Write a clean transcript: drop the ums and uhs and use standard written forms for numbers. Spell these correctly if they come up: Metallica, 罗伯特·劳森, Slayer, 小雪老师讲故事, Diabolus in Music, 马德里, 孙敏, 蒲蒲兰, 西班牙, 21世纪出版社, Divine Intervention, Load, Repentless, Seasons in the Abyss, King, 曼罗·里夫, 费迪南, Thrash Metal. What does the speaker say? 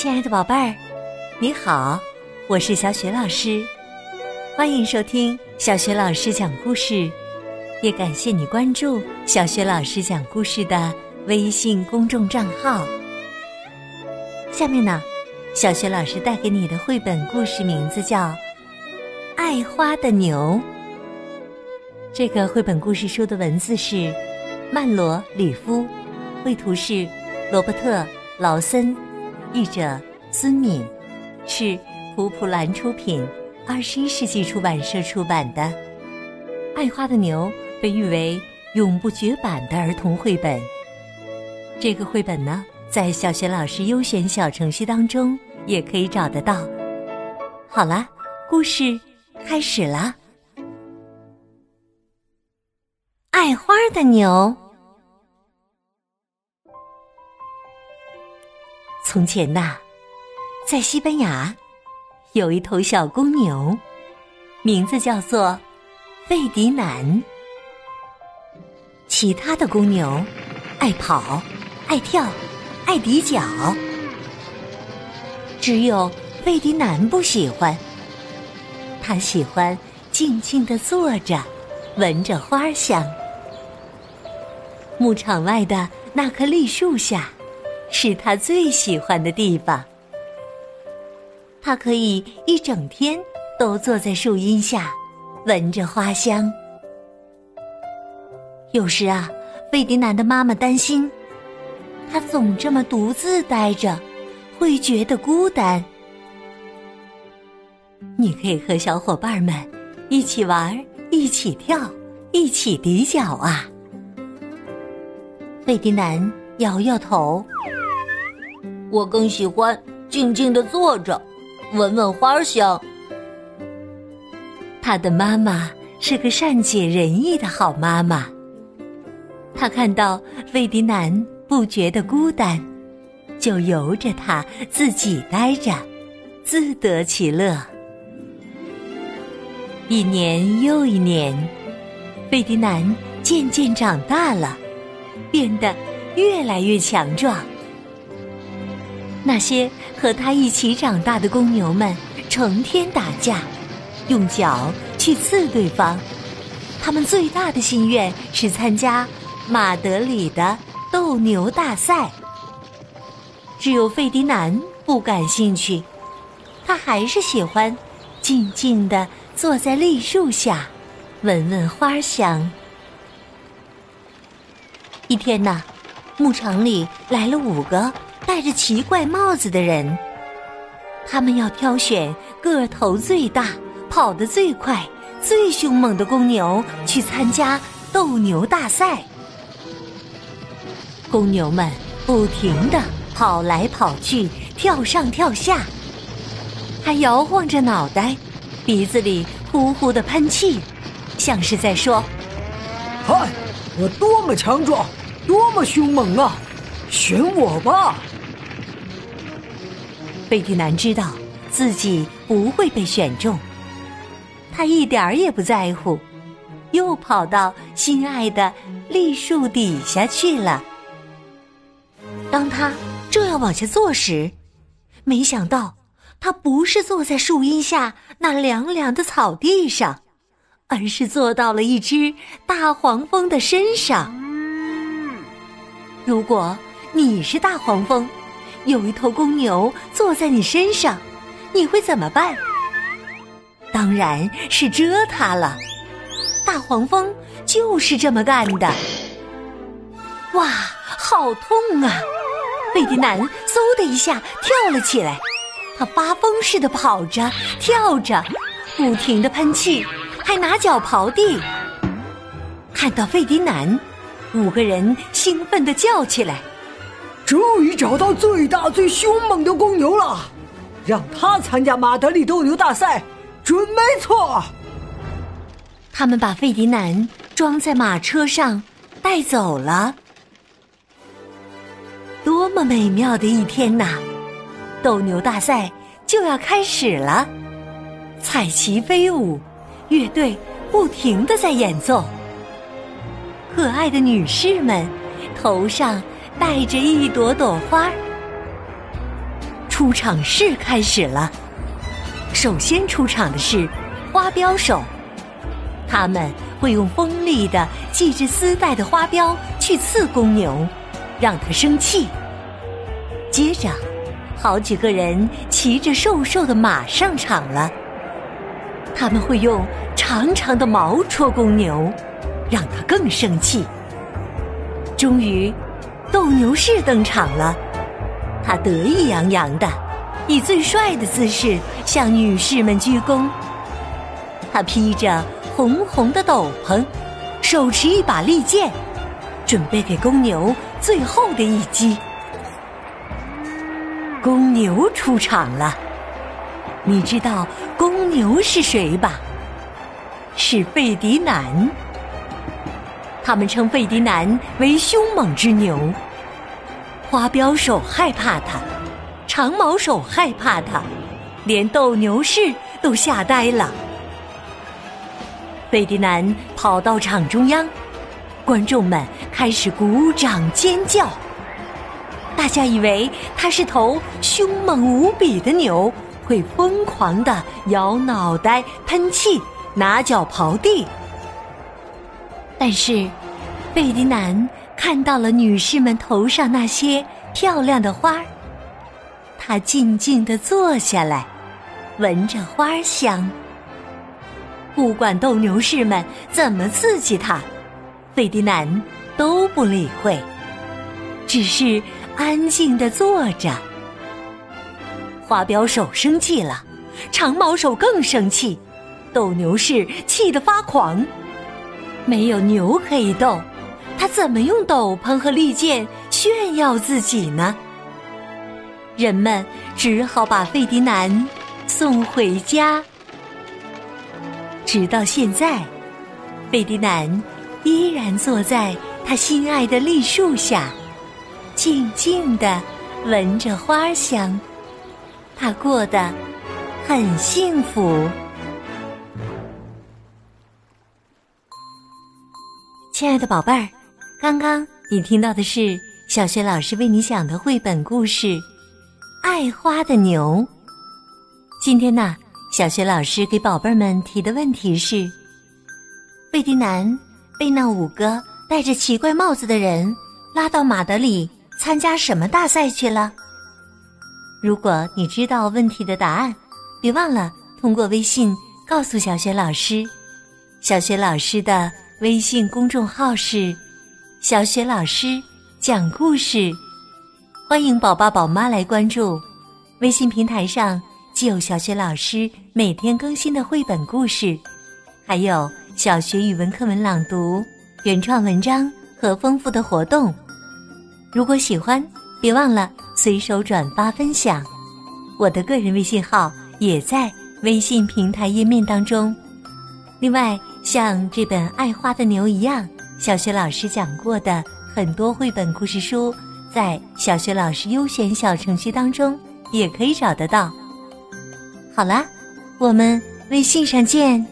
亲爱的宝贝儿，你好，我是小雪老师，欢迎收听小雪老师讲故事，也感谢你关注小雪老师讲故事的微信公众账号。下面呢，小雪老师带给你的绘本故事名字叫《爱花的牛》。这个绘本故事书的文字是曼罗·里夫，绘图是罗伯特·劳森，译者孙敏，是蒲蒲兰出品，21世纪出版社出版的。《爱花的牛》被誉为永不绝版的儿童绘本。这个绘本呢，在小学老师优选小程序当中也可以找得到。好啦，故事开始啦！爱花的牛。从前呐，在西班牙有一头小公牛，名字叫做费迪南。其他的公牛爱跑、爱跳、爱踢脚，只有费迪南不喜欢，他喜欢静静地坐着，闻着花香。牧场外的那棵栗树下是他最喜欢的地方，他可以一整天都坐在树荫下，闻着花香。有时啊，费迪南的妈妈担心他总这么独自待着会觉得孤单。你可以和小伙伴们一起玩，一起跳，一起踢脚啊。费迪南摇摇头，我更喜欢静静地坐着，闻闻花香。他的妈妈是个善解人意的好妈妈，她看到费迪南不觉得孤单，就由着他自己待着，自得其乐。一年又一年，费迪南渐渐长大了，变得越来越强壮。那些和他一起长大的公牛们成天打架，用脚去刺对方。他们最大的心愿是参加马德里的斗牛大赛。只有费迪南不感兴趣，他还是喜欢静静地坐在栗树下，闻闻花香。一天呢，牧场里来了5个戴着奇怪帽子的人，他们要挑选个头最大、跑得最快、最凶猛的公牛去参加斗牛大赛。公牛们不停地跑来跑去，跳上跳下，还摇晃着脑袋，鼻子里呼呼地喷气，像是在说：嗨，我多么强壮，多么凶猛啊，选我吧！费迪南知道自己不会被选中，他一点儿也不在乎，又跑到心爱的栗树底下去了。当他正要往下坐时，没想到他不是坐在树荫下那凉凉的草地上，而是坐到了一只大黄蜂的身上。如果你是大黄蜂，有一头公牛坐在你身上，你会怎么办？当然是蛰它了。大黄蜂就是这么干的。哇，好痛啊！费迪南嗖的一下跳了起来，他发疯似的跑着、跳着，不停地喷气，还拿脚刨地。看到费迪南，5个人兴奋地叫起来：终于找到最大最凶猛的公牛了，让他参加马德里斗牛大赛准没错。他们把费迪南装在马车上带走了。多么美妙的一天呐！斗牛大赛就要开始了，彩旗飞舞，乐队不停地在演奏，可爱的女士们头上戴着一朵朵花，出场式开始了。首先出场的是花镖手，他们会用锋利的系着丝带的花镖去刺公牛，让它生气。接着好几个人骑着瘦瘦的马上场了，他们会用长长的毛戳公牛，让它更生气。终于斗牛士登场了，他得意洋洋的以最帅的姿势向女士们鞠躬。他披着红红的斗篷，手持一把利剑，准备给公牛最后的一击。公牛出场了，你知道公牛是谁吧？是费迪南。他们称费迪南为凶猛之牛。花镖手害怕他，长毛手害怕他，连斗牛士都吓呆了。费迪南跑到场中央，观众们开始鼓掌尖叫。大家以为他是头凶猛无比的牛，会疯狂地摇脑袋、喷气、拿脚刨地。但是，费迪南看到了女士们头上那些漂亮的花，他静静地坐下来，闻着花香。不管斗牛士们怎么刺激他，费迪南都不理会，只是安静地坐着。花镖手生气了，长毛手更生气，斗牛士气得发狂。没有牛可以斗，他怎么用斗篷和利剑炫耀自己呢？人们只好把费迪南送回家。直到现在，费迪南依然坐在他心爱的栗树下，静静地闻着花香，他过得很幸福。亲爱的宝贝儿，刚刚你听到的是小雪老师为你讲的绘本故事《爱花的牛》。今天呢，小雪老师给宝贝们提的问题是：费迪南被那5个戴着奇怪帽子的人拉到马德里参加什么大赛去了？如果你知道问题的答案，别忘了通过微信告诉小雪老师。小雪老师的微信公众号是“小雪老师讲故事”，欢迎宝爸宝妈来关注。微信平台上既有小雪老师每天更新的绘本故事，还有小学语文课文朗读、原创文章和丰富的活动。如果喜欢，别忘了随手转发分享。我的个人微信号也在微信平台页面当中。另外，像这本《爱花的牛》一样，小雪老师讲过的很多绘本故事书，在小雪老师优选小程序当中也可以找得到。好啦，我们微信上见。